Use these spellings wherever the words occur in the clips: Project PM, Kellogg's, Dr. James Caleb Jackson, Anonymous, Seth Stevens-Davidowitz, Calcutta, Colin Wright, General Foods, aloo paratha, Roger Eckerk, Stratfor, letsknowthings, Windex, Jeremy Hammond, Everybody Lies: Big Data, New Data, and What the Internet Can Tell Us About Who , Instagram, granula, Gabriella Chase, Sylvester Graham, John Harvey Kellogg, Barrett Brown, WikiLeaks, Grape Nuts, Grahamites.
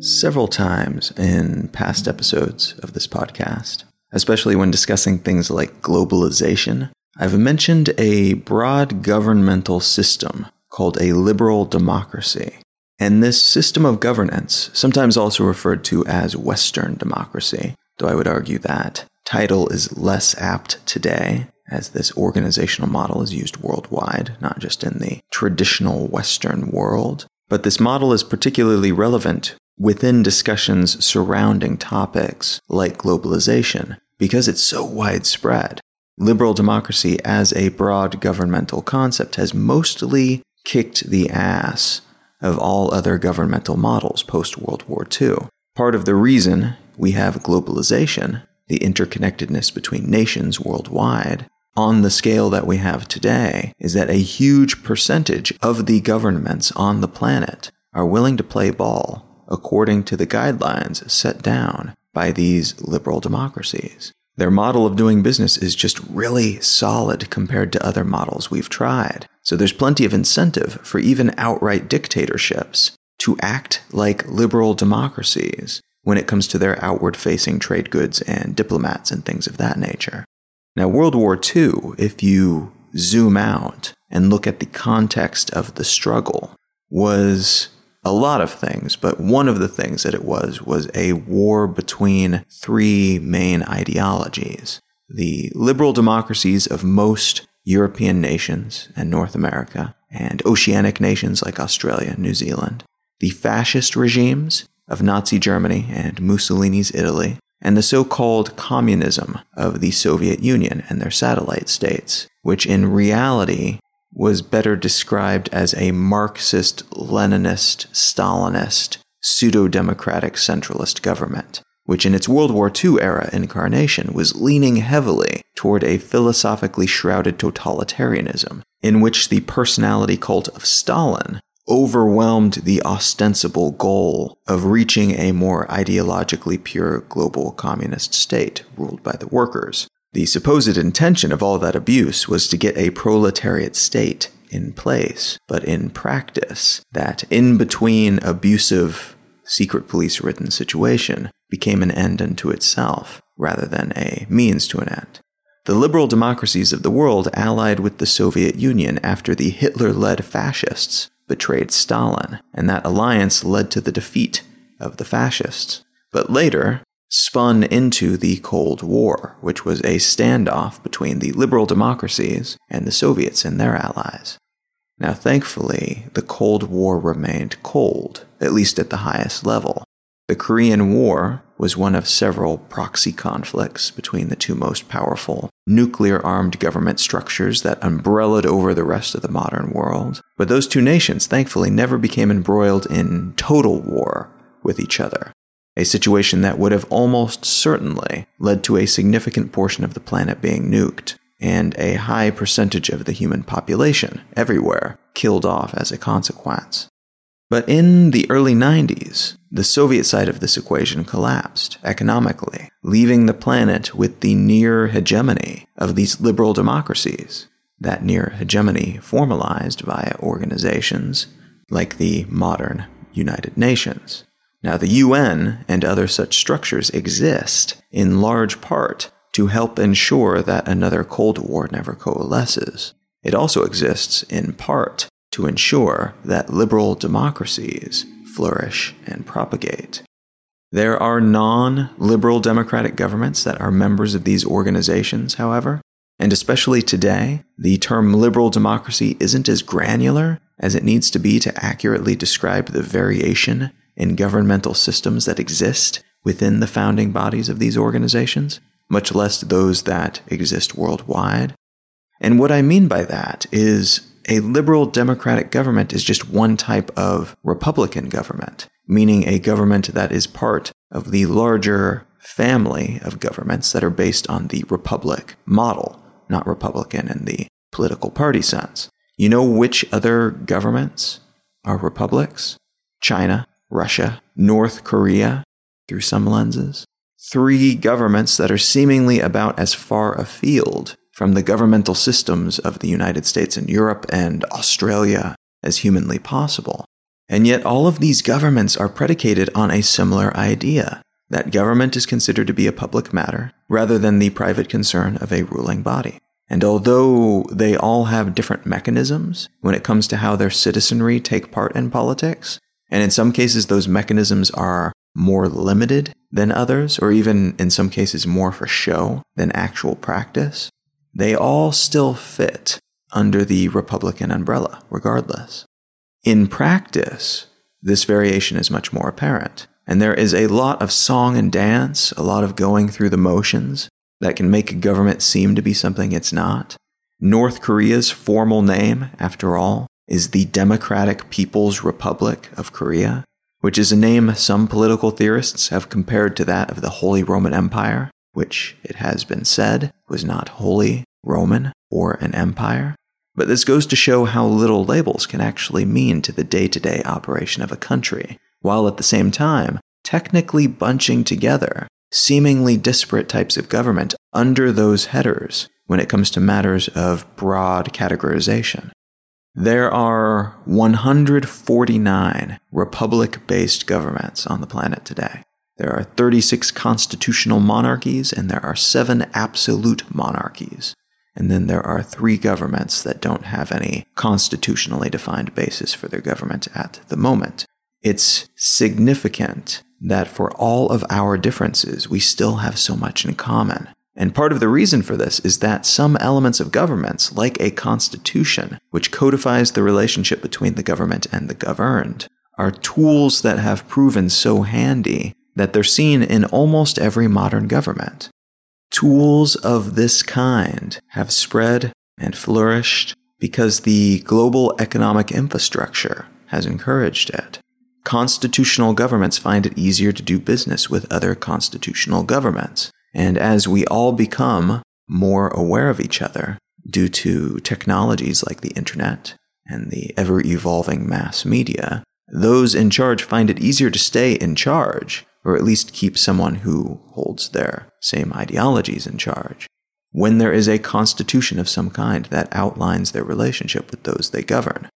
Several times in past episodes of this podcast, especially when discussing things like globalization, I've mentioned a broad governmental system called a liberal democracy. And this system of governance, sometimes also referred to as Western democracy, though I would argue that title is less apt today, as this organizational model is used worldwide, not just in the traditional Western world. But this model is particularly relevant within discussions surrounding topics like globalization, because it's so widespread. Liberal democracy as a broad governmental concept has mostly kicked the ass of all other governmental models post-World War II. Part of the reason we have globalization, the interconnectedness between nations worldwide, on the scale that we have today, is that a huge percentage of the governments on the planet are willing to play ball according to the guidelines set down by these liberal democracies. Their model of doing business is just really solid compared to other models we've tried. So there's plenty of incentive for even outright dictatorships to act like liberal democracies when it comes to their outward-facing trade goods and diplomats and things of that nature. Now, World War II, if you zoom out and look at the context of the struggle, was a lot of things, but one of the things that it was a war between three main ideologies. The liberal democracies of most European nations and North America, and oceanic nations like Australia and New Zealand, the fascist regimes of Nazi Germany and Mussolini's Italy, and the so-called communism of the Soviet Union and their satellite states, which in reality was better described as a Marxist, Leninist, Stalinist, pseudo-democratic centralist government, which in its World War II era incarnation was leaning heavily toward a philosophically shrouded totalitarianism, in which the personality cult of Stalin overwhelmed the ostensible goal of reaching a more ideologically pure global communist state ruled by the workers. The supposed intention of all that abuse was to get a proletariat state in place, but in practice, that in-between abusive, secret police-ridden situation became an end unto itself, rather than a means to an end. The liberal democracies of the world allied with the Soviet Union after the Hitler-led fascists betrayed Stalin, and that alliance led to the defeat of the fascists. But later, spun into the Cold War, which was a standoff between the liberal democracies and the Soviets and their allies. Now, thankfully, the Cold War remained cold, at least at the highest level. The Korean War was one of several proxy conflicts between the two most powerful nuclear-armed government structures that umbrellaed over the rest of the modern world. But those two nations, thankfully, never became embroiled in total war with each other. A situation that would have almost certainly led to a significant portion of the planet being nuked, and a high percentage of the human population everywhere killed off as a consequence. But in the early 90s, the Soviet side of this equation collapsed economically, leaving the planet with the near hegemony of these liberal democracies. That near hegemony formalized via organizations like the modern United Nations. Now, the UN and other such structures exist in large part to help ensure that another Cold War never coalesces. It also exists in part to ensure that liberal democracies flourish and propagate. There are non-liberal democratic governments that are members of these organizations, however, and especially today, the term liberal democracy isn't as granular as it needs to be to accurately describe the variation in governmental systems that exist within the founding bodies of these organizations, much less those that exist worldwide. And what I mean by that is a liberal democratic government is just one type of republican government, meaning a government that is part of the larger family of governments that are based on the republic model, not republican in the political party sense. You know which other governments are republics? China, Russia, North Korea, through some lenses. Three governments that are seemingly about as far afield from the governmental systems of the United States and Europe and Australia as humanly possible. And yet all of these governments are predicated on a similar idea, that government is considered to be a public matter rather than the private concern of a ruling body. And although they all have different mechanisms when it comes to how their citizenry take part in politics, and in some cases those mechanisms are more limited than others, or even in some cases more for show than actual practice, they all still fit under the Republican umbrella, regardless. In practice, this variation is much more apparent, and there is a lot of song and dance, a lot of going through the motions, that can make a government seem to be something it's not. North Korea's formal name, after all, is the Democratic People's Republic of Korea, which is a name some political theorists have compared to that of the Holy Roman Empire, which, it has been said, was not Holy Roman or an empire. But this goes to show how little labels can actually mean to the day-to-day operation of a country, while at the same time, technically bunching together seemingly disparate types of government under those headers when it comes to matters of broad categorization. There are 149 republic-based governments on the planet today. There are 36 constitutional monarchies, and there are 7 absolute monarchies. And then there are 3 governments that don't have any constitutionally defined basis for their government at the moment. It's significant that for all of our differences, we still have so much in common. And part of the reason for this is that some elements of governments, like a constitution, which codifies the relationship between the government and the governed, are tools that have proven so handy that they're seen in almost every modern government. Tools of this kind have spread and flourished because the global economic infrastructure has encouraged it. Constitutional governments find it easier to do business with other constitutional governments. And as we all become more aware of each other due to technologies like the internet and the ever-evolving mass media, those in charge find it easier to stay in charge, or at least keep someone who holds their same ideologies in charge, when there is a constitution of some kind that outlines their relationship with those they govern.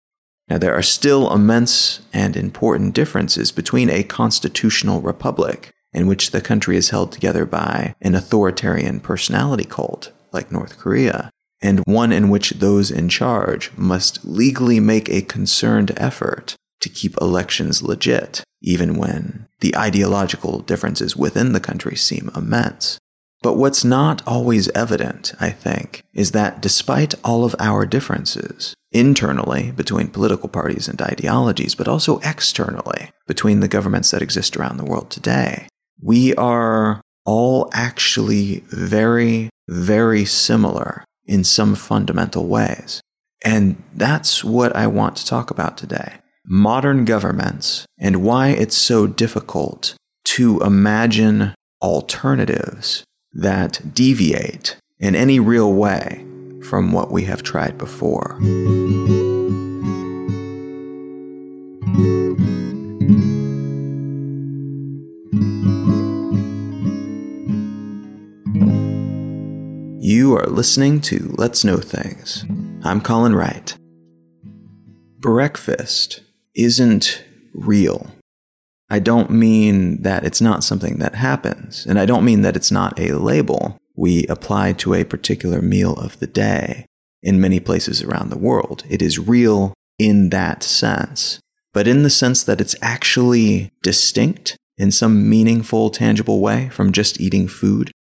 Now, there are still immense and important differences between a constitutional republic, in which the country is held together by an authoritarian personality cult, like North Korea, and one in which those in charge must legally make a concerned effort to keep elections legit, even when the ideological differences within the country seem immense. But what's not always evident, I think, is that despite all of our differences, internally between political parties and ideologies, but also externally between the governments that exist around the world today, we are all actually very, very similar in some fundamental ways. And that's what I want to talk about today. Modern governments and why it's so difficult to imagine alternatives that deviate in any real way from what we have tried before. You are listening to Let's Know Things. I'm Colin Wright. Breakfast isn't real. I don't mean that it's not something that happens, and I don't mean that it's not a label we apply to a particular meal of the day. In many places around the world, it is real in that sense, but in the sense that it's actually distinct in some meaningful, tangible way from just eating food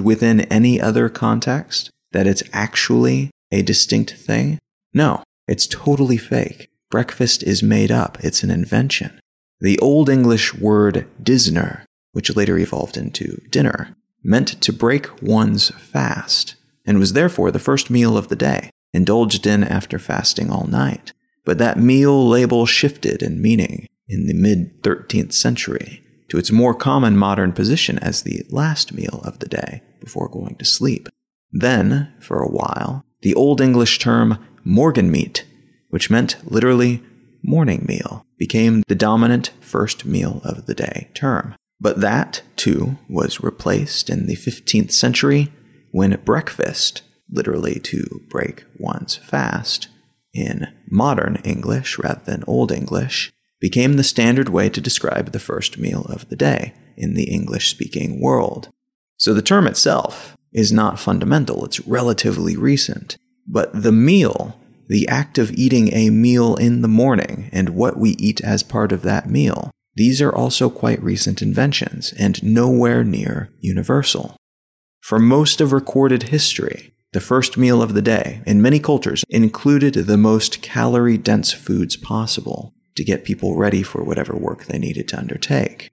within any other context, that it's actually a distinct thing. No, it's totally fake. Breakfast is made up. It's an invention. The Old English word disner, which later evolved into dinner, meant to break one's fast, and was therefore the first meal of the day, indulged in after fasting all night. But that meal label shifted in meaning in the mid-13th century to its more common modern position as the last meal of the day before going to sleep. Then, for a while, the Old English term morgenmeat, which meant literally morning meal became the dominant first meal of the day term. But that, too, was replaced in the 15th century when breakfast, literally to break one's fast, in modern English rather than Old English, became the standard way to describe the first meal of the day in the English-speaking world. So the term itself is not fundamental, it's relatively recent. But the meal, the act of eating a meal in the morning and what we eat as part of that meal, these are also quite recent inventions and nowhere near universal. For most of recorded history, the first meal of the day, in many cultures, included the most calorie-dense foods possible to get people ready for whatever work they needed to undertake.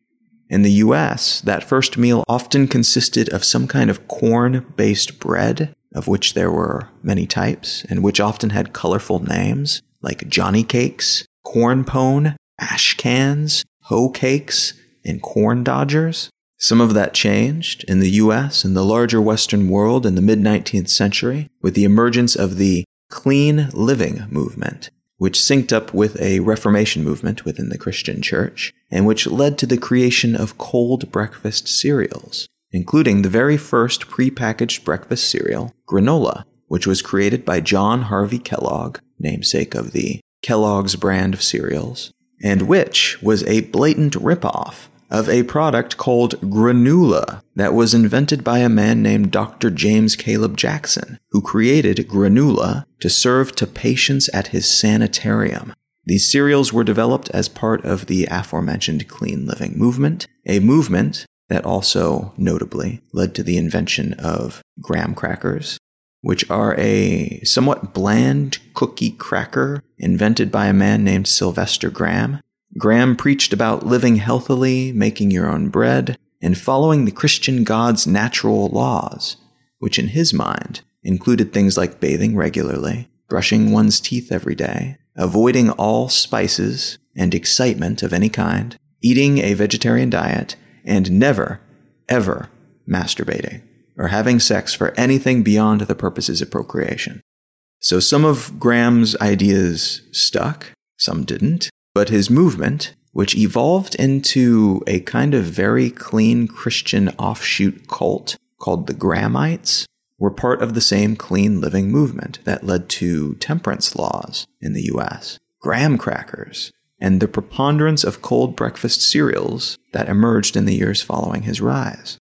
In the US, that first meal often consisted of some kind of corn-based bread, of which there were many types, and which often had colorful names like Johnny cakes, corn pone, ash cans, hoe cakes, and corn dodgers. Some of that changed in the US and the larger Western world in the mid-19th century with the emergence of the clean living movement, which synced up with a Reformation movement within the Christian church, and which led to the creation of cold breakfast cereals, including the very first prepackaged breakfast cereal, granola, which was created by John Harvey Kellogg, namesake of the Kellogg's brand of cereals, and which was a blatant ripoff of a product called granula that was invented by a man named Dr. James Caleb Jackson, who created granula to serve to patients at his sanitarium. These cereals were developed as part of the aforementioned clean living movement, a movement that also, notably, led to the invention of graham crackers, which are a somewhat bland cookie cracker invented by a man named Sylvester Graham. Graham preached about living healthily, making your own bread, and following the Christian God's natural laws, which in his mind included things like bathing regularly, brushing one's teeth every day, avoiding all spices and excitement of any kind, eating a vegetarian diet, and never, ever masturbating or having sex for anything beyond the purposes of procreation. So some of Graham's ideas stuck, some didn't, but his movement, which evolved into a kind of very clean Christian offshoot cult called the Grahamites, were part of the same clean living movement that led to temperance laws in the US, graham crackers, and the preponderance of cold breakfast cereals that emerged in the years following his rise.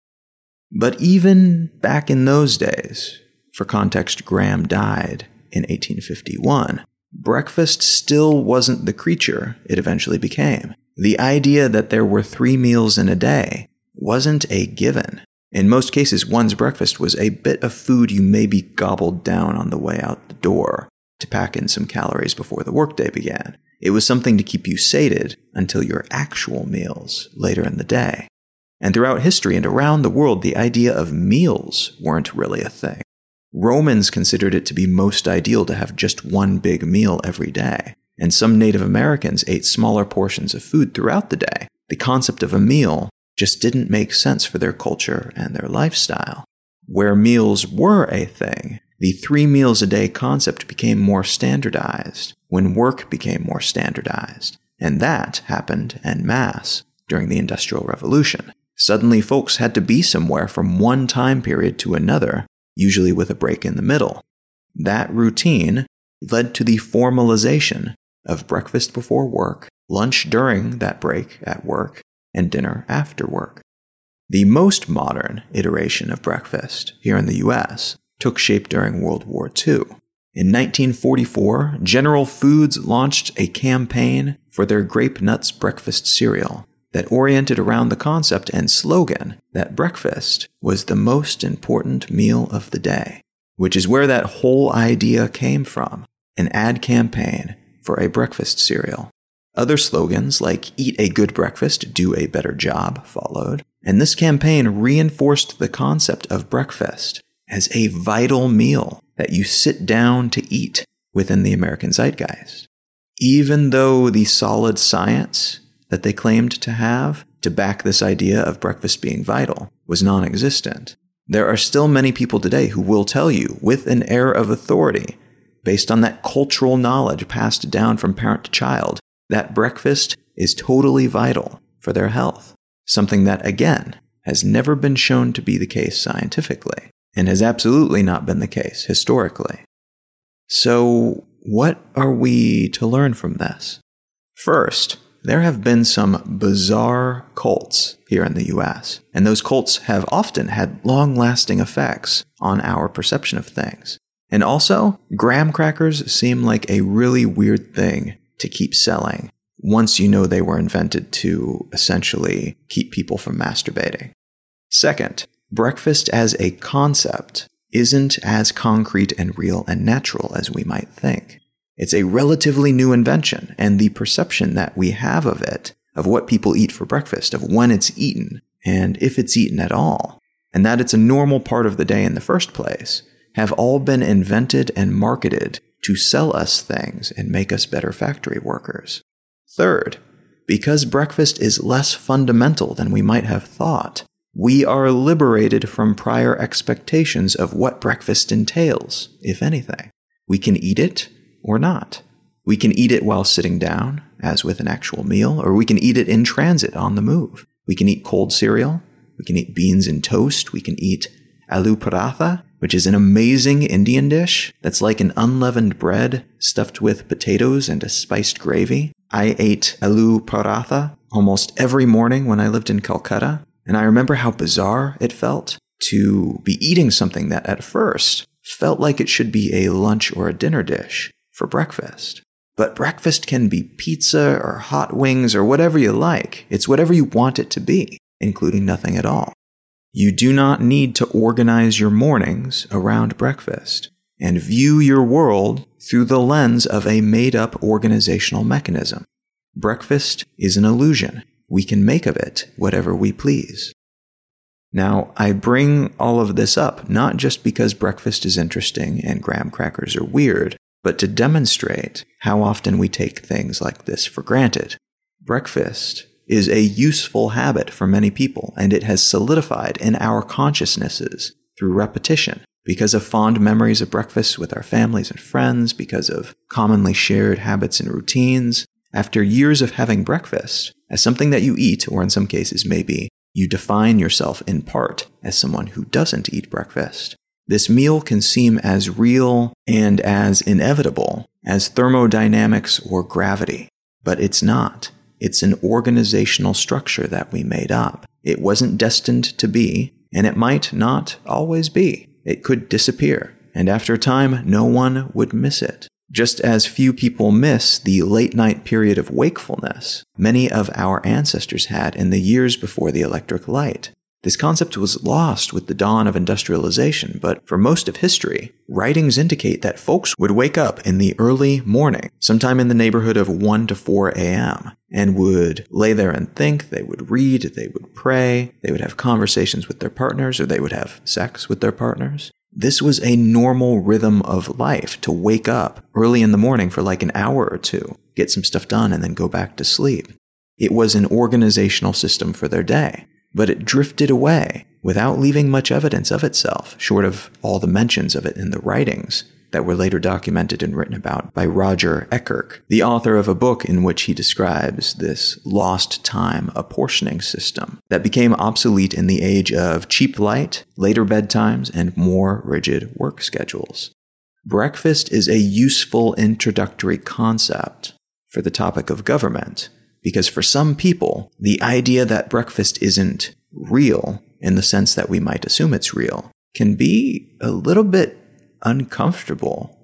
But even back in those days, for context, Graham died in 1851, breakfast still wasn't the creature it eventually became. The idea that there were 3 meals in a day wasn't a given. In most cases, one's breakfast was a bit of food you maybe gobbled down on the way out the door to pack in some calories before the workday began. It was something to keep you sated until your actual meals later in the day. And throughout history and around the world, the idea of meals weren't really a thing. Romans considered it to be most ideal to have just one big meal every day, and some Native Americans ate smaller portions of food throughout the day. The concept of a meal just didn't make sense for their culture and their lifestyle. Where meals were a thing, the 3 meals a day concept became more standardized when work became more standardized, and that happened en masse during the Industrial Revolution. Suddenly, folks had to be somewhere from one time period to another, usually with a break in the middle. That routine led to the formalization of breakfast before work, lunch during that break at work, and dinner after work. The most modern iteration of breakfast here in the US took shape during World War II. In 1944, General Foods launched a campaign for their Grape Nuts breakfast cereal that oriented around the concept and slogan that breakfast was the most important meal of the day, which is where that whole idea came from, an ad campaign for a breakfast cereal. Other slogans like "Eat a good breakfast, do a better job" followed, and this campaign reinforced the concept of breakfast as a vital meal that you sit down to eat within the American zeitgeist. Even though the solid science that they claimed to have to back this idea of breakfast being vital was non-existent, there are still many people today who will tell you with an air of authority, based on that cultural knowledge passed down from parent to child, that breakfast is totally vital for their health, something that, again, has never been shown to be the case scientifically and has absolutely not been the case historically. So, what are we to learn from this? First, there have been some bizarre cults here in the US, and those cults have often had long-lasting effects on our perception of things. And also, graham crackers seem like a really weird thing to keep selling once you know they were invented to essentially keep people from masturbating. Second, breakfast as a concept isn't as concrete and real and natural as we might think. It's a relatively new invention, and the perception that we have of it, of what people eat for breakfast, of when it's eaten, and if it's eaten at all, and that it's a normal part of the day in the first place, have all been invented and marketed to sell us things and make us better factory workers. Third, because breakfast is less fundamental than we might have thought, we are liberated from prior expectations of what breakfast entails, if anything. We can eat it or not. We can eat it while sitting down, as with an actual meal, or we can eat it in transit on the move. We can eat cold cereal, we can eat beans and toast, we can eat aloo paratha, which is an amazing Indian dish that's like an unleavened bread stuffed with potatoes and a spiced gravy. I ate aloo paratha almost every morning when I lived in Calcutta, and I remember how bizarre it felt to be eating something that at first felt like it should be a lunch or a dinner dish for breakfast. But breakfast can be pizza or hot wings or whatever you like. It's whatever you want it to be, including nothing at all. You do not need to organize your mornings around breakfast and view your world through the lens of a made-up organizational mechanism. Breakfast is an illusion. We can make of it whatever we please. Now, I bring all of this up not just because breakfast is interesting and graham crackers are weird, but to demonstrate how often we take things like this for granted. Breakfast is a useful habit for many people, and it has solidified in our consciousnesses through repetition, because of fond memories of breakfast with our families and friends, because of commonly shared habits and routines. After years of having breakfast as something that you eat, or in some cases maybe you define yourself in part as someone who doesn't eat breakfast, this meal can seem as real and as inevitable as thermodynamics or gravity, but it's not. It's an organizational structure that we made up. It wasn't destined to be, and it might not always be. It could disappear, and after time, no one would miss it. Just as few people miss the late-night period of wakefulness many of our ancestors had in the years before the electric light. This concept was lost with the dawn of industrialization, but for most of history, writings indicate that folks would wake up in the early morning, sometime in the neighborhood of 1 to 4 a.m., and would lay there and think, they would read, they would pray, they would have conversations with their partners, or they would have sex with their partners. This was a normal rhythm of life, to wake up early in the morning for like an hour or two, get some stuff done, and then go back to sleep. It was an organizational system for their day. But it drifted away without leaving much evidence of itself, short of all the mentions of it in the writings that were later documented and written about by Roger Eckerk, the author of a book in which he describes this lost time apportioning system that became obsolete in the age of cheap light, later bedtimes, and more rigid work schedules. Breakfast is a useful introductory concept for the topic of government, because for some people, the idea that breakfast isn't real, in the sense that we might assume it's real, can be a little bit uncomfortable,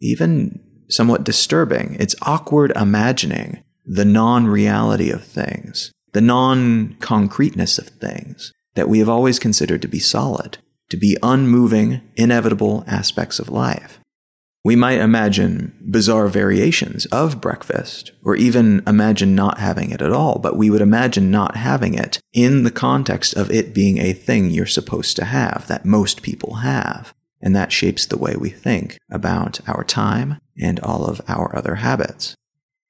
even somewhat disturbing. It's awkward imagining the non-reality of things, the non-concreteness of things that we have always considered to be solid, to be unmoving, inevitable aspects of life. We might imagine bizarre variations of breakfast, or even imagine not having it at all, but we would imagine not having it in the context of it being a thing you're supposed to have, that most people have. And that shapes the way we think about our time and all of our other habits.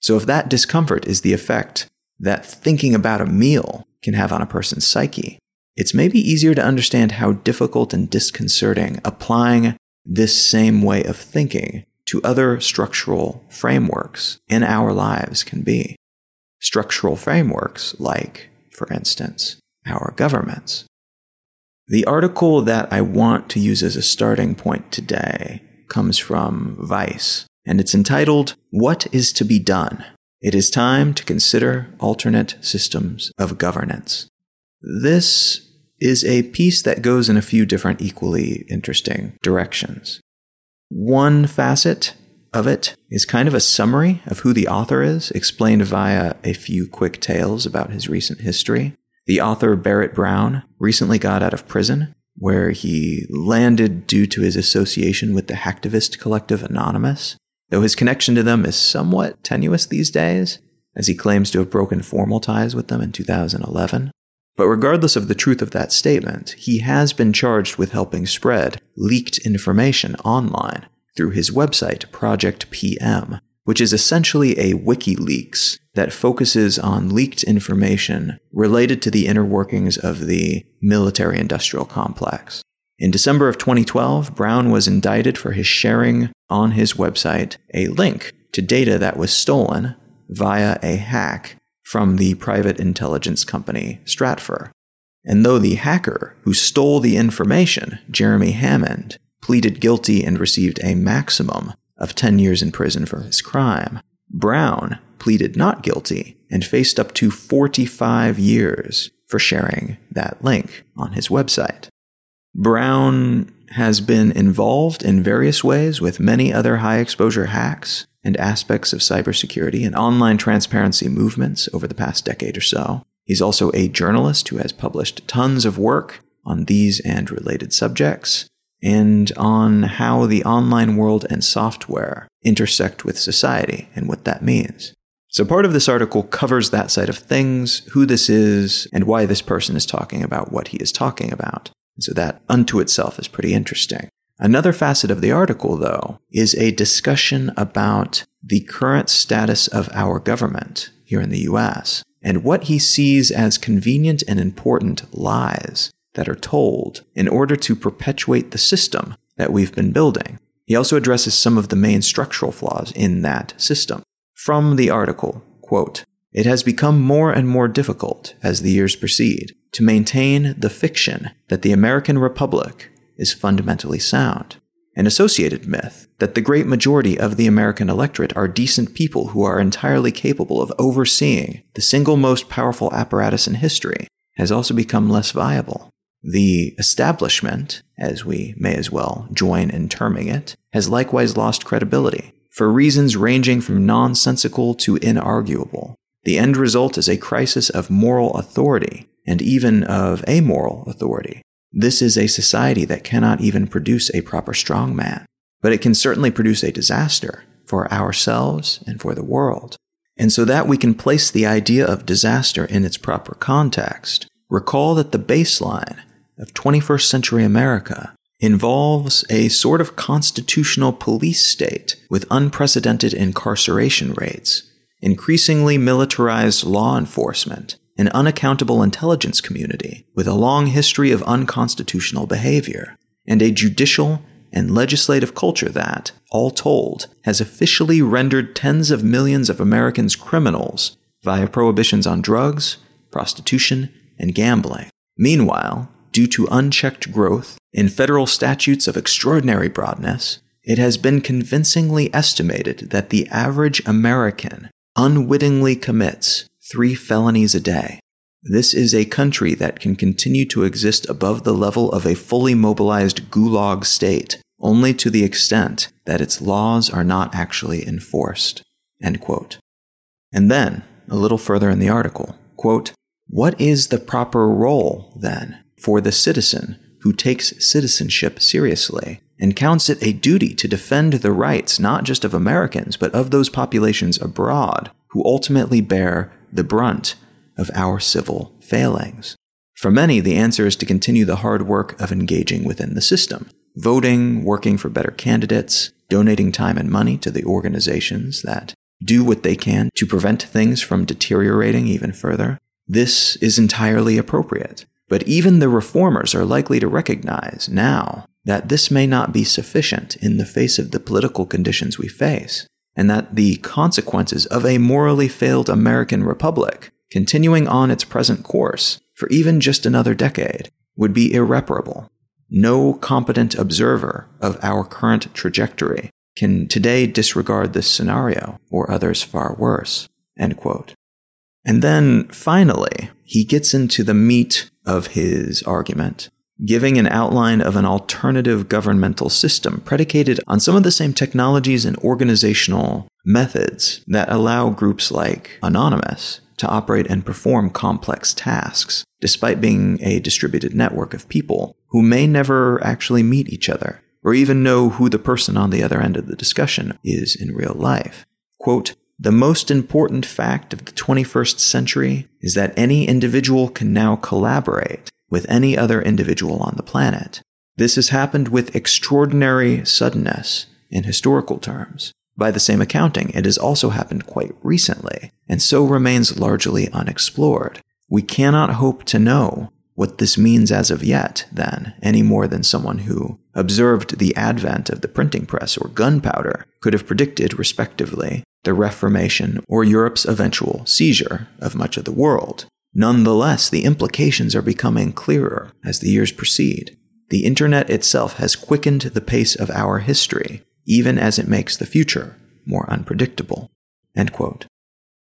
So if that discomfort is the effect that thinking about a meal can have on a person's psyche, it's maybe easier to understand how difficult and disconcerting applying this same way of thinking to other structural frameworks in our lives can be. Structural frameworks like, for instance, our governments. The article that I want to use as a starting point today comes from Vice, and it's entitled, "What is to be done? It is time to consider alternate systems of governance." This is a piece that goes in a few different equally interesting directions. One facet of it is kind of a summary of who the author is, explained via a few quick tales about his recent history. The author, Barrett Brown, recently got out of prison, where he landed due to his association with the hacktivist collective Anonymous, though his connection to them is somewhat tenuous these days, as he claims to have broken formal ties with them in 2011. But regardless of the truth of that statement, he has been charged with helping spread leaked information online through his website, Project PM, which is essentially a WikiLeaks that focuses on leaked information related to the inner workings of the military-industrial complex. In December of 2012, Brown was indicted for his sharing on his website a link to data that was stolen via a hack from the private intelligence company Stratfor. And though the hacker who stole the information, Jeremy Hammond, pleaded guilty and received a maximum of 10 years in prison for his crime, Brown pleaded not guilty and faced up to 45 years for sharing that link on his website. Brown has been involved in various ways with many other high-exposure hacks and aspects of cybersecurity and online transparency movements over the past decade or so. He's also a journalist who has published tons of work on these and related subjects, and on how the online world and software intersect with society and what that means. So part of this article covers that side of things, who this is, and why this person is talking about what he is talking about. And so that unto itself is pretty interesting. Another facet of the article, though, is a discussion about the current status of our government here in the US and what he sees as convenient and important lies that are told in order to perpetuate the system that we've been building. He also addresses some of the main structural flaws in that system. From the article, quote, "It has become more and more difficult as the years proceed to maintain the fiction that the American Republic is fundamentally sound. An associated myth that the great majority of the American electorate are decent people who are entirely capable of overseeing the single most powerful apparatus in history has also become less viable. The establishment, as we may as well join in terming it, has likewise lost credibility for reasons ranging from nonsensical to inarguable. The end result is a crisis of moral authority and even of amoral authority. This is a society that cannot even produce a proper strongman, but it can certainly produce a disaster for ourselves and for the world. And so that we can place the idea of disaster in its proper context, recall that the baseline of 21st century America involves a sort of constitutional police state with unprecedented incarceration rates, increasingly militarized law enforcement, an unaccountable intelligence community with a long history of unconstitutional behavior, and a judicial and legislative culture that, all told, has officially rendered tens of millions of Americans criminals via prohibitions on drugs, prostitution, and gambling. Meanwhile, due to unchecked growth in federal statutes of extraordinary broadness, it has been convincingly estimated that the average American unwittingly commits 3 felonies a day. This is a country that can continue to exist above the level of a fully mobilized gulag state, only to the extent that its laws are not actually enforced." End quote. And then, a little further in the article, quote, "What is the proper role, then, for the citizen who takes citizenship seriously and counts it a duty to defend the rights not just of Americans, but of those populations abroad who ultimately bear the brunt of our civil failings? For many, the answer is to continue the hard work of engaging within the system, voting, working for better candidates, donating time and money to the organizations that do what they can to prevent things from deteriorating even further. This is entirely appropriate. But even the reformers are likely to recognize now that this may not be sufficient in the face of the political conditions we face, and that the consequences of a morally failed American republic continuing on its present course for even just another decade would be irreparable. No competent observer of our current trajectory can today disregard this scenario or others far worse." End quote. And then, finally, he gets into the meat of his argument, giving an outline of an alternative governmental system predicated on some of the same technologies and organizational methods that allow groups like Anonymous to operate and perform complex tasks, despite being a distributed network of people who may never actually meet each other, or even know who the person on the other end of the discussion is in real life. Quote, "The most important fact of the 21st century is that any individual can now collaborate with any other individual on the planet. This has happened with extraordinary suddenness in historical terms. By the same accounting, it has also happened quite recently, and so remains largely unexplored. We cannot hope to know what this means as of yet, then, any more than someone who observed the advent of the printing press or gunpowder could have predicted, respectively, the Reformation or Europe's eventual seizure of much of the world. Nonetheless, the implications are becoming clearer as the years proceed. The internet itself has quickened the pace of our history, even as it makes the future more unpredictable." End quote.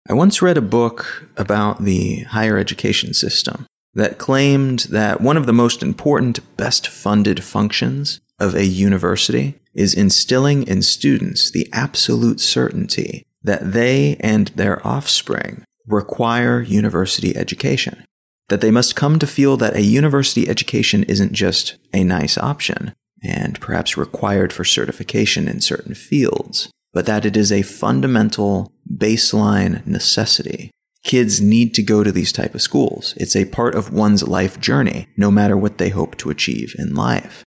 I once read a book about the higher education system that claimed that one of the most important, best-funded functions of a university is instilling in students the absolute certainty that they and their offspring require university education, that they must come to feel that a university education isn't just a nice option and perhaps required for certification in certain fields, but that it is a fundamental baseline necessity. Kids need to go to these type of schools. It's a part of one's life journey, no matter what they hope to achieve in life.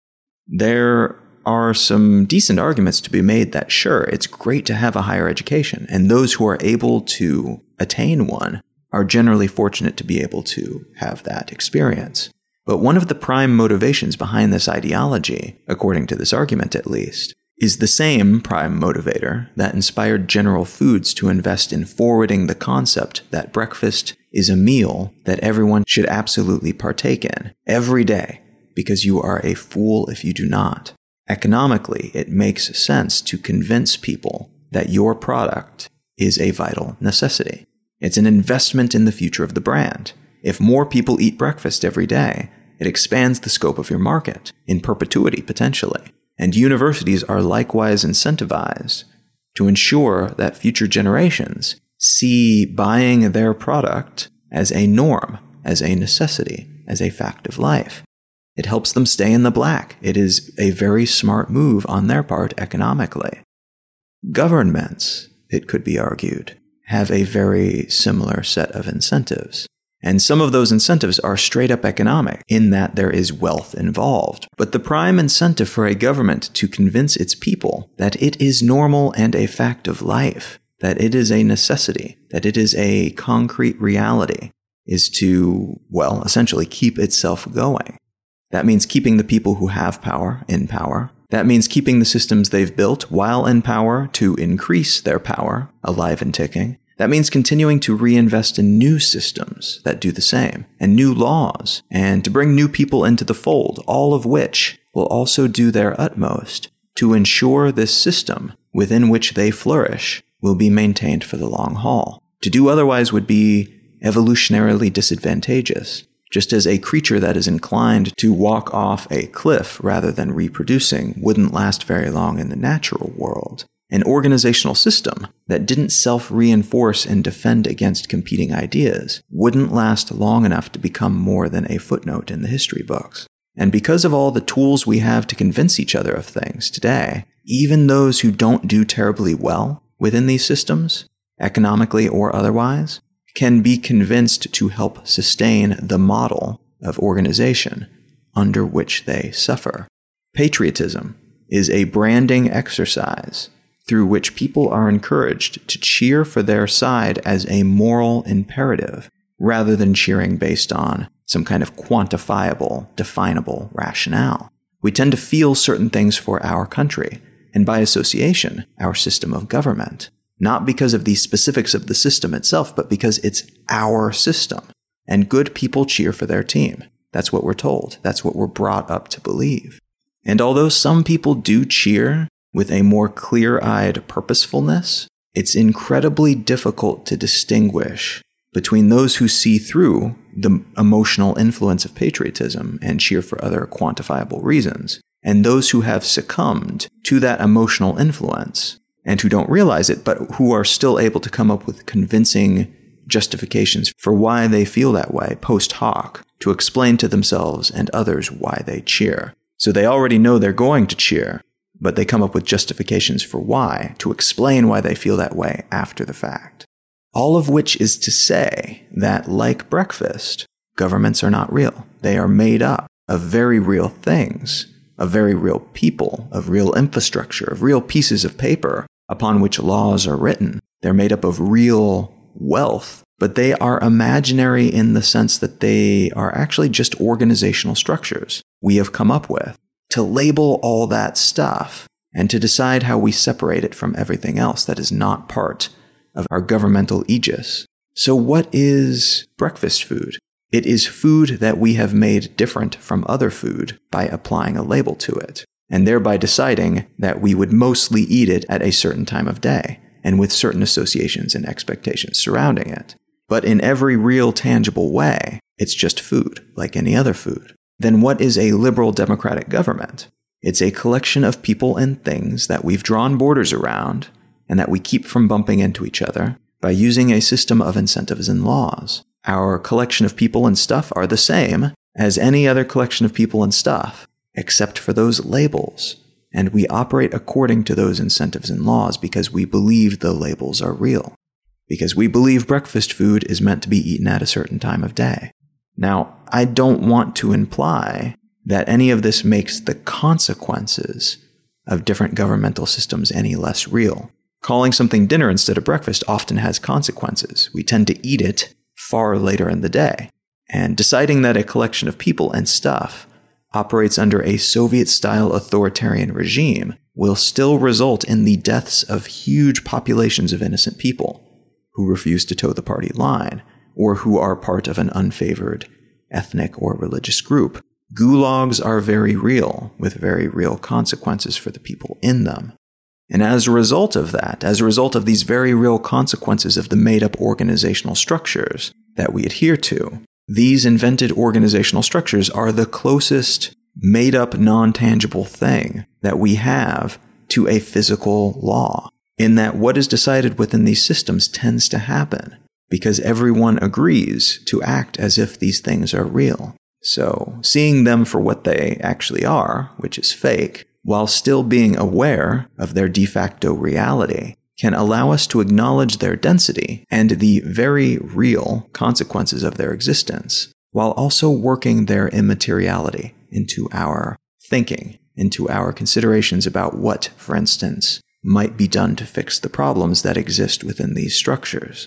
There are some decent arguments to be made that, sure, it's great to have a higher education, and those who are able to attain one are generally fortunate to be able to have that experience. But one of the prime motivations behind this ideology, according to this argument at least, is the same prime motivator that inspired General Foods to invest in forwarding the concept that breakfast is a meal that everyone should absolutely partake in every day, because you are a fool if you do not. Economically, it makes sense to convince people that your product is a vital necessity. It's an investment in the future of the brand. If more people eat breakfast every day, it expands the scope of your market, in perpetuity potentially. And universities are likewise incentivized to ensure that future generations see buying their product as a norm, as a necessity, as a fact of life. It helps them stay in the black. It is a very smart move on their part economically. Governments, it could be argued, have a very similar set of incentives. And some of those incentives are straight up economic, in that there is wealth involved. But the prime incentive for a government to convince its people that it is normal and a fact of life, that it is a necessity, that it is a concrete reality, is to, well, essentially keep itself going. That means keeping the people who have power in power. That means keeping the systems they've built while in power to increase their power, alive and ticking. That means continuing to reinvest in new systems that do the same, and new laws, and to bring new people into the fold, all of which will also do their utmost to ensure this system within which they flourish will be maintained for the long haul. To do otherwise would be evolutionarily disadvantageous, just as a creature that is inclined to walk off a cliff rather than reproducing wouldn't last very long in the natural world. An organizational system that didn't self-reinforce and defend against competing ideas wouldn't last long enough to become more than a footnote in the history books. And because of all the tools we have to convince each other of things today, even those who don't do terribly well within these systems, economically or otherwise, can be convinced to help sustain the model of organization under which they suffer. Patriotism is a branding exercise through which people are encouraged to cheer for their side as a moral imperative, rather than cheering based on some kind of quantifiable, definable rationale. We tend to feel certain things for our country, and by association, our system of government, not because of the specifics of the system itself, but because it's our system. And good people cheer for their team. That's what we're told. That's what we're brought up to believe. And although some people do cheer with a more clear-eyed purposefulness, it's incredibly difficult to distinguish between those who see through the emotional influence of patriotism and cheer for other quantifiable reasons, and those who have succumbed to that emotional influence and who don't realize it, but who are still able to come up with convincing justifications for why they feel that way post hoc to explain to themselves and others why they cheer. So they already know they're going to cheer, but they come up with justifications for why to explain why they feel that way after the fact. All of which is to say that, like breakfast, governments are not real. They are made up of very real things, of very real people, of real infrastructure, of real pieces of paper upon which laws are written. They're made up of real wealth, but they are imaginary in the sense that they are actually just organizational structures we have come up with to label all that stuff and to decide how we separate it from everything else that is not part of our governmental aegis. So what is breakfast food? It is food that we have made different from other food by applying a label to it, and thereby deciding that we would mostly eat it at a certain time of day, and with certain associations and expectations surrounding it. But in every real, tangible way, it's just food, like any other food. Then what is a liberal democratic government? It's a collection of people and things that we've drawn borders around and that we keep from bumping into each other by using a system of incentives and laws. Our collection of people and stuff are the same as any other collection of people and stuff, except for those labels. And we operate according to those incentives and laws because we believe the labels are real. Because we believe breakfast food is meant to be eaten at a certain time of day. Now, I don't want to imply that any of this makes the consequences of different governmental systems any less real. Calling something dinner instead of breakfast often has consequences. We tend to eat it far later in the day. And deciding that a collection of people and stuff operates under a Soviet-style authoritarian regime will still result in the deaths of huge populations of innocent people who refuse to toe the party line or who are part of an unfavored ethnic or religious group. Gulags are very real, with very real consequences for the people in them. And as a result of that, as a result of these very real consequences of the made-up organizational structures that we adhere to, these invented organizational structures are the closest made-up non-tangible thing that we have to a physical law, in that what is decided within these systems tends to happen, because everyone agrees to act as if these things are real. So, seeing them for what they actually are, which is fake, while still being aware of their de facto reality, can allow us to acknowledge their density and the very real consequences of their existence, while also working their immateriality into our thinking, into our considerations about what, for instance, might be done to fix the problems that exist within these structures.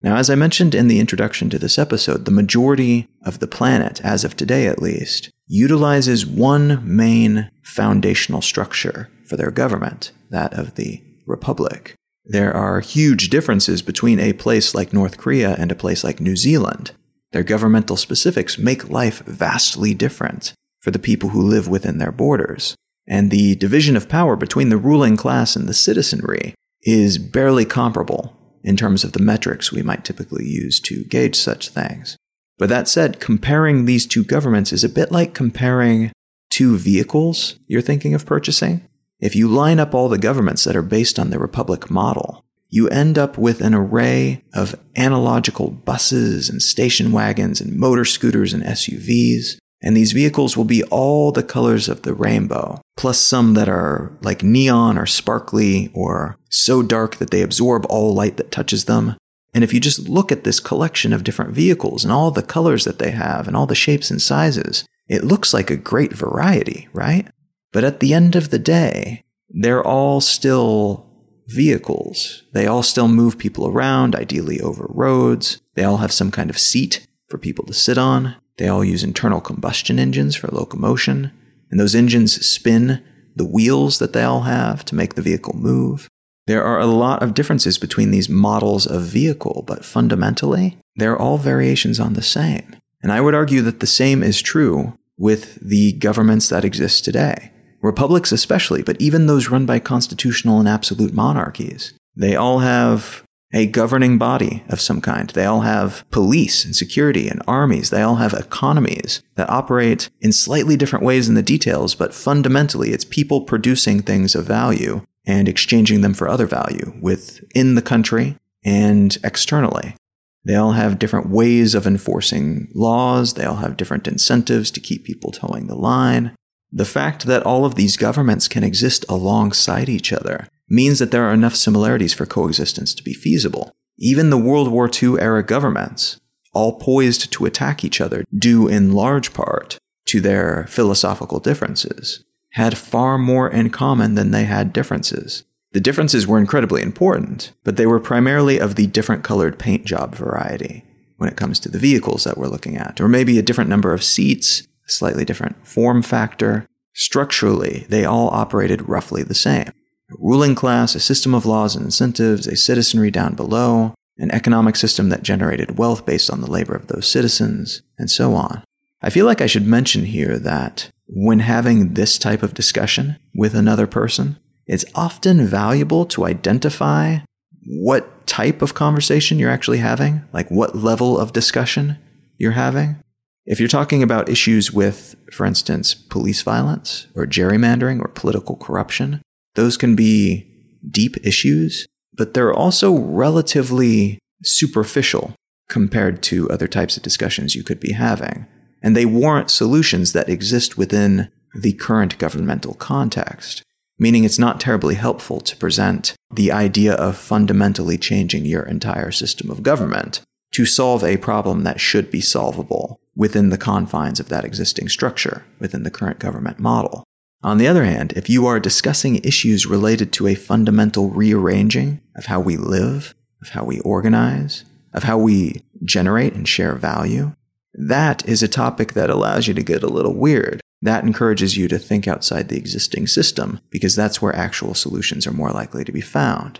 Now, as I mentioned in the introduction to this episode, the majority of the planet, as of today at least, utilizes one main foundational structure for their government, that of the Republic. There are huge differences between a place like North Korea and a place like New Zealand. Their governmental specifics make life vastly different for the people who live within their borders. And the division of power between the ruling class and the citizenry is barely comparable in terms of the metrics we might typically use to gauge such things. But that said, comparing these two governments is a bit like comparing two vehicles you're thinking of purchasing. If you line up all the governments that are based on the Republic model, you end up with an array of analogical buses and station wagons and motor scooters and SUVs, and these vehicles will be all the colors of the rainbow, plus some that are like neon or sparkly or so dark that they absorb all light that touches them. And if you just look at this collection of different vehicles and all the colors that they have and all the shapes and sizes, it looks like a great variety, right? But at the end of the day, they're all still vehicles. They all still move people around, ideally over roads. They all have some kind of seat for people to sit on. They all use internal combustion engines for locomotion. And those engines spin the wheels that they all have to make the vehicle move. There are a lot of differences between these models of vehicle, but fundamentally, they're all variations on the same. And I would argue that the same is true with the governments that exist today. Republics especially, but even those run by constitutional and absolute monarchies. They all have a governing body of some kind. They all have police and security and armies. They all have economies that operate in slightly different ways in the details, but fundamentally it's people producing things of value and exchanging them for other value within the country and externally. They all have different ways of enforcing laws. They all have different incentives to keep people towing the line. The fact that all of these governments can exist alongside each other means that there are enough similarities for coexistence to be feasible. Even the World War II-era governments, all poised to attack each other, due in large part to their philosophical differences, had far more in common than they had differences. The differences were incredibly important, but they were primarily of the different colored paint job variety when it comes to the vehicles that we're looking at, or maybe a different number of seats, a slightly different form factor. Structurally, they all operated roughly the same. A ruling class, a system of laws and incentives, a citizenry down below, an economic system that generated wealth based on the labor of those citizens, and so on. I feel like I should mention here that when having this type of discussion with another person, it's often valuable to identify what type of conversation you're actually having, like what level of discussion you're having. If you're talking about issues with, for instance, police violence or gerrymandering or political corruption, those can be deep issues, but they're also relatively superficial compared to other types of discussions you could be having. And they warrant solutions that exist within the current governmental context, meaning it's not terribly helpful to present the idea of fundamentally changing your entire system of government to solve a problem that should be solvable within the confines of that existing structure, within the current government model. On the other hand, if you are discussing issues related to a fundamental rearranging of how we live, of how we organize, of how we generate and share value, that is a topic that allows you to get a little weird. That encourages you to think outside the existing system, because that's where actual solutions are more likely to be found.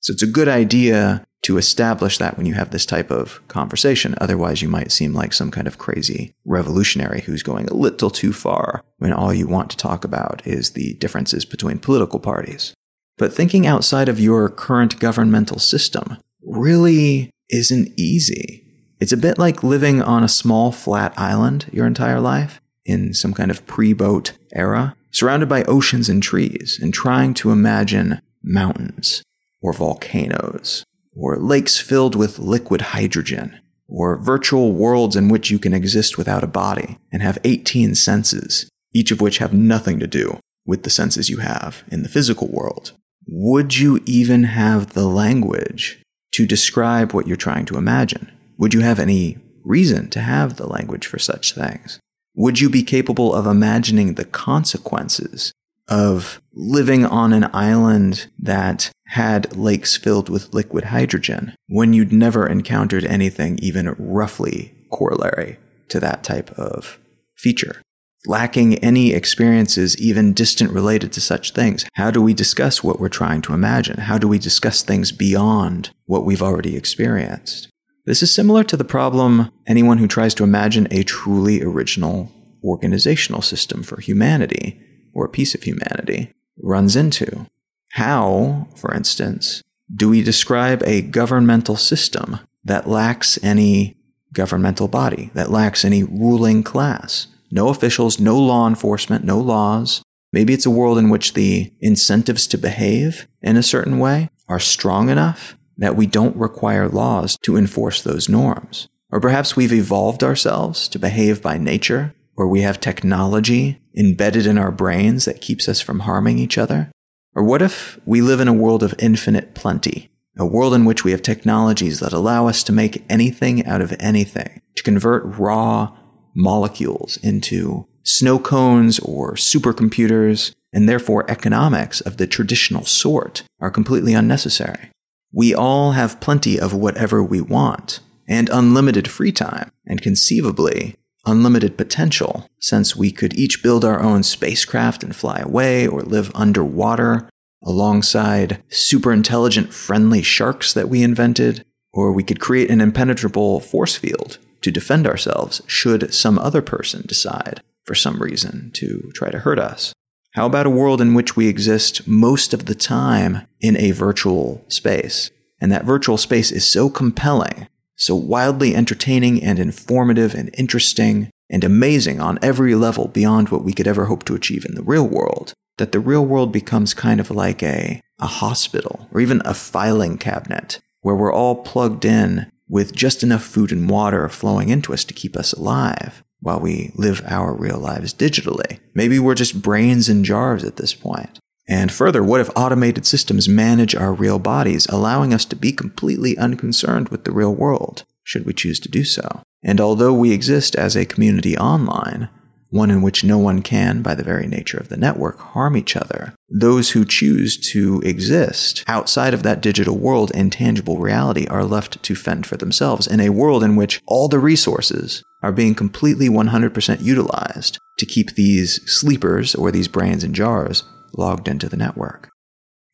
So it's a good idea to establish that when you have this type of conversation. Otherwise, you might seem like some kind of crazy revolutionary who's going a little too far when all you want to talk about is the differences between political parties. But thinking outside of your current governmental system really isn't easy. It's a bit like living on a small flat island your entire life in some kind of pre-boat era, surrounded by oceans and trees, and trying to imagine mountains or volcanoes, or lakes filled with liquid hydrogen, or virtual worlds in which you can exist without a body and have 18 senses, each of which have nothing to do with the senses you have in the physical world. Would you even have the language to describe what you're trying to imagine? Would you have any reason to have the language for such things? Would you be capable of imagining the consequences of living on an island that had lakes filled with liquid hydrogen when you'd never encountered anything even roughly corollary to that type of feature? Lacking any experiences even distant related to such things, how do we discuss what we're trying to imagine? How do we discuss things beyond what we've already experienced? This is similar to the problem anyone who tries to imagine a truly original organizational system for humanity or a piece of humanity runs into. How, for instance, do we describe a governmental system that lacks any governmental body, that lacks any ruling class? No officials, no law enforcement, no laws. Maybe it's a world in which the incentives to behave in a certain way are strong enough that we don't require laws to enforce those norms. Or perhaps we've evolved ourselves to behave by nature, or we have technology embedded in our brains that keeps us from harming each other? Or what if we live in a world of infinite plenty, a world in which we have technologies that allow us to make anything out of anything, to convert raw molecules into snow cones or supercomputers, and therefore economics of the traditional sort are completely unnecessary? We all have plenty of whatever we want, and unlimited free time, and conceivably unlimited potential, since we could each build our own spacecraft and fly away or live underwater alongside super intelligent friendly sharks that we invented, or we could create an impenetrable force field to defend ourselves should some other person decide, for some reason, to try to hurt us. How about a world in which we exist most of the time in a virtual space? And that virtual space is so compelling, so wildly entertaining and informative and interesting and amazing on every level beyond what we could ever hope to achieve in the real world, that the real world becomes kind of like a hospital or even a filing cabinet where we're all plugged in with just enough food and water flowing into us to keep us alive while we live our real lives digitally. Maybe we're just brains in jars at this point. And further, what if automated systems manage our real bodies, allowing us to be completely unconcerned with the real world, should we choose to do so? And although we exist as a community online, one in which no one can, by the very nature of the network, harm each other, those who choose to exist outside of that digital world and tangible reality are left to fend for themselves in a world in which all the resources are being completely 100% utilized to keep these sleepers, or these brains in jars, logged into the network.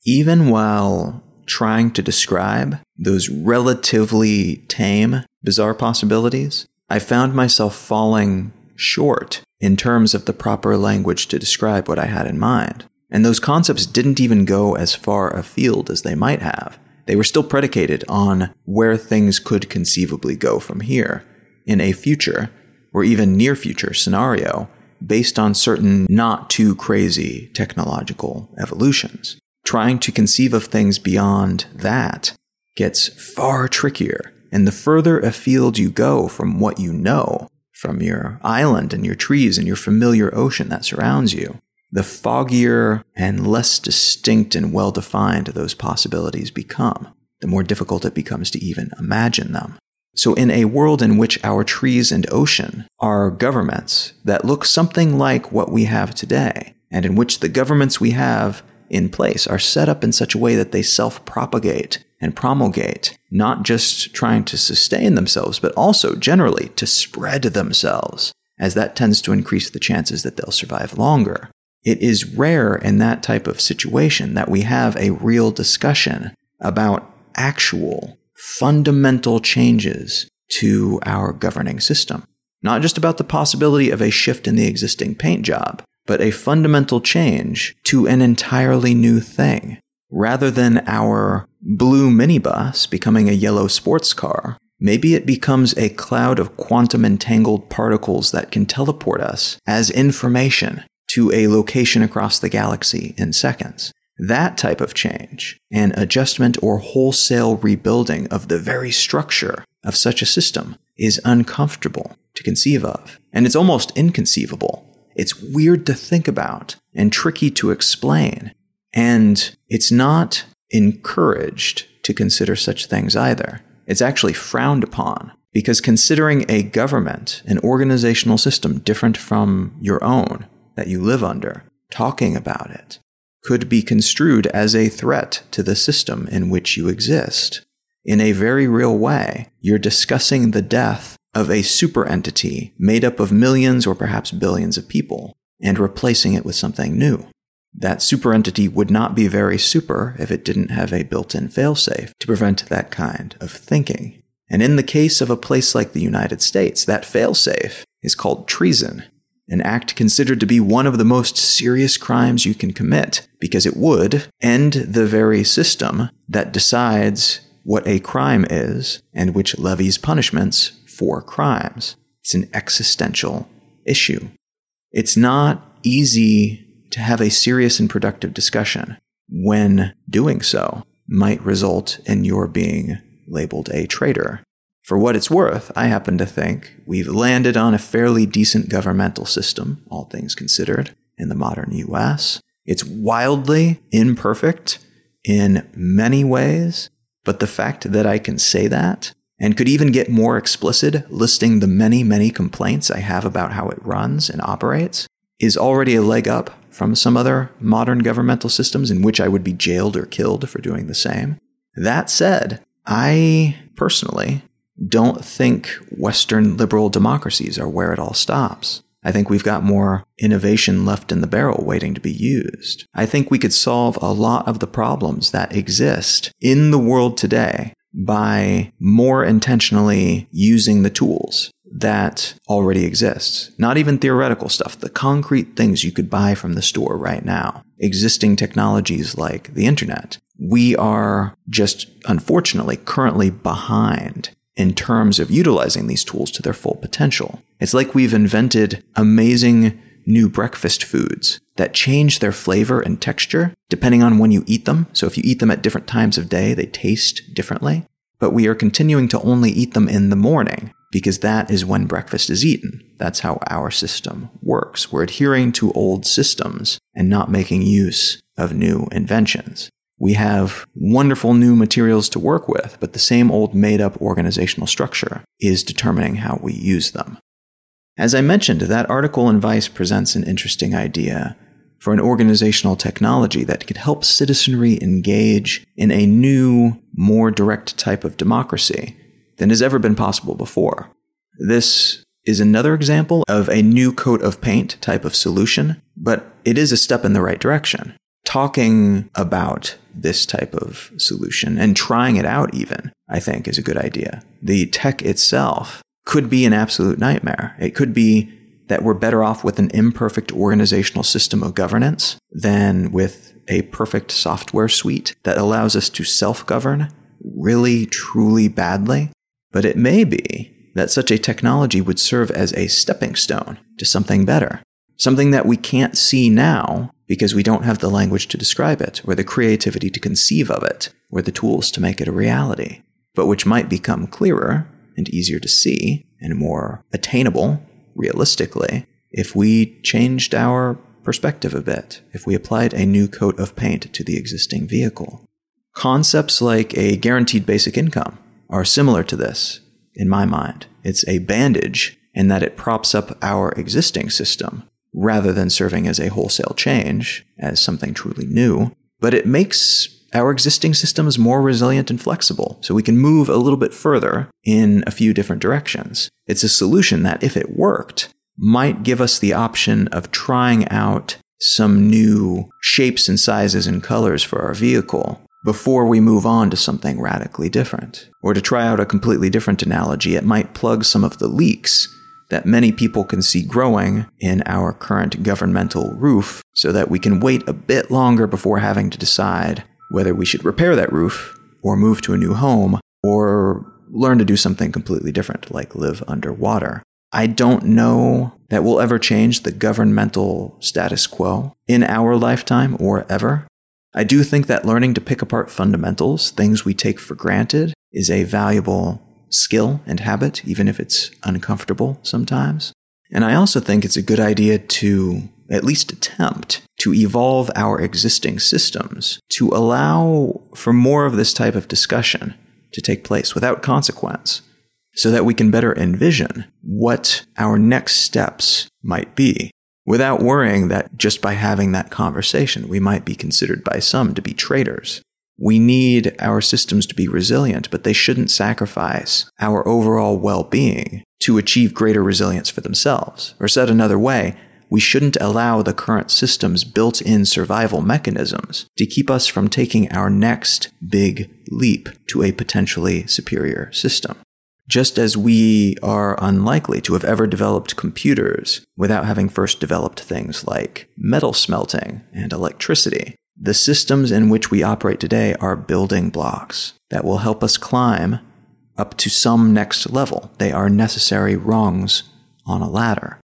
Even while trying to describe those relatively tame, bizarre possibilities, I found myself falling short in terms of the proper language to describe what I had in mind. And those concepts didn't even go as far afield as they might have. They were still predicated on where things could conceivably go from here in a future or even near future scenario based on certain not too crazy technological evolutions. Trying to conceive of things beyond that gets far trickier. And the further afield you go from what you know, from your island and your trees and your familiar ocean that surrounds you, the foggier and less distinct and well-defined those possibilities become, the more difficult it becomes to even imagine them. So in a world in which our trees and ocean are governments that look something like what we have today, and in which the governments we have in place are set up in such a way that they self-propagate and promulgate, not just trying to sustain themselves, but also generally to spread themselves, as that tends to increase the chances that they'll survive longer. It is rare in that type of situation that we have a real discussion about actual fundamental changes to our governing system. Not just about the possibility of a shift in the existing paint job, but a fundamental change to an entirely new thing. Rather than our blue minibus becoming a yellow sports car, maybe it becomes a cloud of quantum entangled particles that can teleport us as information to a location across the galaxy in seconds. That type of change, an adjustment or wholesale rebuilding of the very structure of such a system, is uncomfortable to conceive of. And it's almost inconceivable. It's weird to think about and tricky to explain. And it's not encouraged to consider such things either. It's actually frowned upon, because considering a government, an organizational system different from your own that you live under, talking about it, could be construed as a threat to the system in which you exist. In a very real way, you're discussing the death of a super entity made up of millions or perhaps billions of people and replacing it with something new. That super entity would not be very super if it didn't have a built-in failsafe to prevent that kind of thinking. And in the case of a place like the United States, that failsafe is called treason. An act considered to be one of the most serious crimes you can commit, because it would end the very system that decides what a crime is and which levies punishments for crimes. It's an existential issue. It's not easy to have a serious and productive discussion when doing so might result in your being labeled a traitor. For what it's worth, I happen to think we've landed on a fairly decent governmental system, all things considered, in the modern US. It's wildly imperfect in many ways, but the fact that I can say that, and could even get more explicit listing the many, many complaints I have about how it runs and operates, is already a leg up from some other modern governmental systems in which I would be jailed or killed for doing the same. That said, I personally don't think Western liberal democracies are where it all stops. I think we've got more innovation left in the barrel waiting to be used. I think we could solve a lot of the problems that exist in the world today by more intentionally using the tools that already exist. Not even theoretical stuff, the concrete things you could buy from the store right now. Existing technologies like the internet. We are just, unfortunately, currently behind in terms of utilizing these tools to their full potential. It's like we've invented amazing new breakfast foods that change their flavor and texture depending on when you eat them. So if you eat them at different times of day, they taste differently. But we are continuing to only eat them in the morning because that is when breakfast is eaten. That's how our system works. We're adhering to old systems and not making use of new inventions. We have wonderful new materials to work with, but the same old made-up organizational structure is determining how we use them. As I mentioned, that article in Vice presents an interesting idea for an organizational technology that could help citizenry engage in a new, more direct type of democracy than has ever been possible before. This is another example of a new coat of paint type of solution, but it is a step in the right direction. Talking about this type of solution and trying it out even, I think, is a good idea. The tech itself could be an absolute nightmare. It could be that we're better off with an imperfect organizational system of governance than with a perfect software suite that allows us to self-govern really, truly badly. But it may be that such a technology would serve as a stepping stone to something better, something that we can't see now because we don't have the language to describe it, or the creativity to conceive of it, or the tools to make it a reality, but which might become clearer and easier to see and more attainable, realistically, if we changed our perspective a bit, if we applied a new coat of paint to the existing vehicle. Concepts like a guaranteed basic income are similar to this, in my mind. It's a bandage in that it props up our existing system, rather than serving as a wholesale change, as something truly new, but it makes our existing systems more resilient and flexible, so we can move a little bit further in a few different directions. It's a solution that, if it worked, might give us the option of trying out some new shapes and sizes and colors for our vehicle before we move on to something radically different. Or to try out a completely different analogy, it might plug some of the leaks that many people can see growing in our current governmental roof so that we can wait a bit longer before having to decide whether we should repair that roof or move to a new home or learn to do something completely different, like live underwater. I don't know that we'll ever change the governmental status quo in our lifetime or ever. I do think that learning to pick apart fundamentals, things we take for granted, is a valuable skill and habit, even if it's uncomfortable sometimes. And I also think it's a good idea to at least attempt to evolve our existing systems to allow for more of this type of discussion to take place without consequence, so that we can better envision what our next steps might be, without worrying that just by having that conversation, we might be considered by some to be traitors. We need our systems to be resilient, but they shouldn't sacrifice our overall well-being to achieve greater resilience for themselves. Or said another way, we shouldn't allow the current system's built-in survival mechanisms to keep us from taking our next big leap to a potentially superior system. Just as we are unlikely to have ever developed computers without having first developed things like metal smelting and electricity, the systems in which we operate today are building blocks that will help us climb up to some next level. They are necessary rungs on a ladder.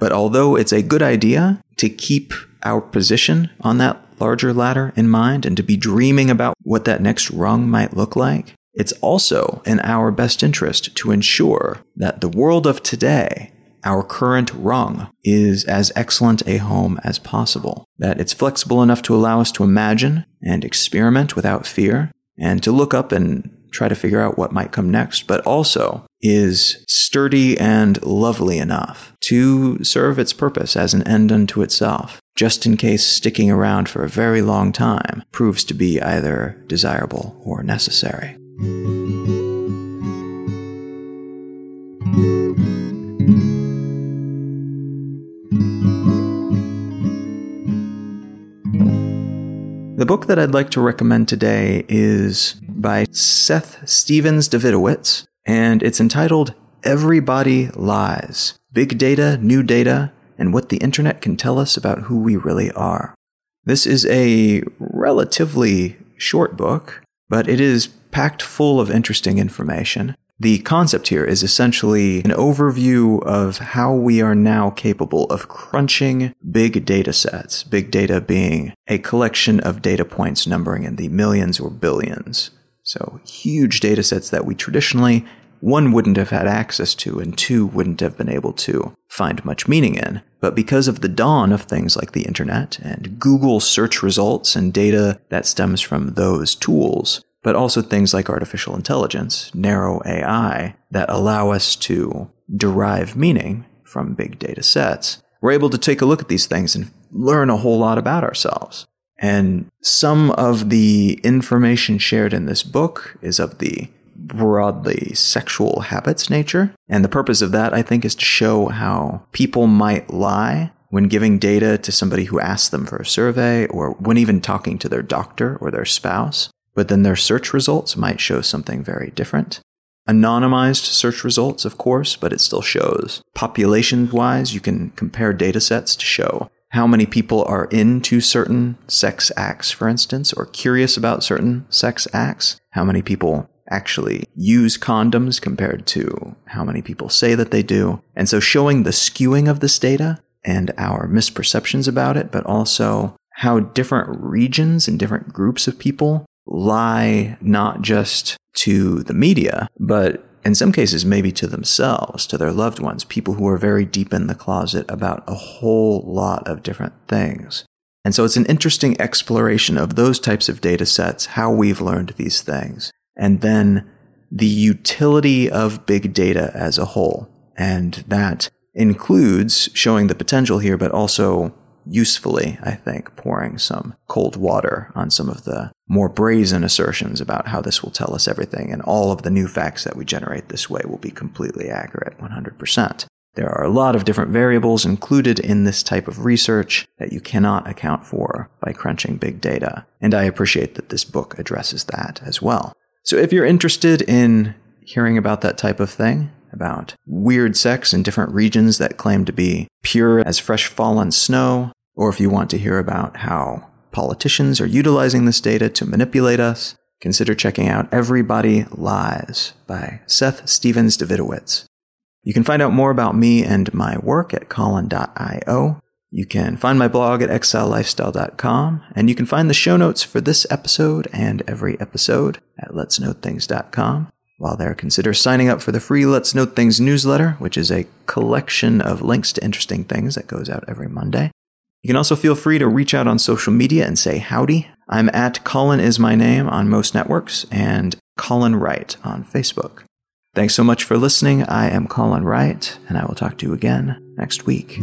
But although it's a good idea to keep our position on that larger ladder in mind and to be dreaming about what that next rung might look like, it's also in our best interest to ensure that the world of today, our current rung, is as excellent a home as possible, that it's flexible enough to allow us to imagine and experiment without fear, and to look up and try to figure out what might come next, but also is sturdy and lovely enough to serve its purpose as an end unto itself, just in case sticking around for a very long time proves to be either desirable or necessary. The book that I'd like to recommend today is by Seth Stevens-Davidowitz, and it's entitled Everybody Lies: Big Data, New Data, and What the Internet Can Tell Us About Who We Really Are. This is a relatively short book, but it is packed full of interesting information. The concept here is essentially an overview of how we are now capable of crunching big data sets, big data being a collection of data points numbering in the millions or billions. So huge data sets that we traditionally, one, wouldn't have had access to, and two, wouldn't have been able to find much meaning in. But because of the dawn of things like the internet and Google search results and data that stems from those tools, but also things like artificial intelligence, narrow AI, that allow us to derive meaning from big data sets, we're able to take a look at these things and learn a whole lot about ourselves. And some of the information shared in this book is of the broadly sexual habits nature. And the purpose of that, I think, is to show how people might lie when giving data to somebody who asks them for a survey, or when even talking to their doctor or their spouse. But then their search results might show something very different. Anonymized search results, of course, but it still shows. Population-wise, you can compare data sets to show how many people are into certain sex acts, for instance, or curious about certain sex acts, how many people actually use condoms compared to how many people say that they do. And so showing the skewing of this data and our misperceptions about it, but also how different regions and different groups of people lie not just to the media, but in some cases maybe to themselves, to their loved ones, people who are very deep in the closet about a whole lot of different things. And so it's an interesting exploration of those types of data sets, how we've learned these things, and then the utility of big data as a whole. And that includes showing the potential here, but also usefully, I think, pouring some cold water on some of the more brazen assertions about how this will tell us everything, and all of the new facts that we generate this way will be completely accurate 100%. There are a lot of different variables included in this type of research that you cannot account for by crunching big data, and I appreciate that this book addresses that as well. So if you're interested in hearing about that type of thing, about weird sex in different regions that claim to be pure as fresh fallen snow, or if you want to hear about how politicians are utilizing this data to manipulate us, consider checking out Everybody Lies by Seth Stevens-Davidowitz. You can find out more about me and my work at Colin.io. You can find my blog at exilelifestyle.com, and you can find the show notes for this episode and every episode at letsknowthings.com. While there, consider signing up for the free Let's Know Things newsletter, which is a collection of links to interesting things that goes out every Monday. You can also feel free to reach out on social media and say howdy. I'm at Colin is my name on most networks, and Colin Wright on Facebook. Thanks so much for listening. I am Colin Wright, and I will talk to you again next week.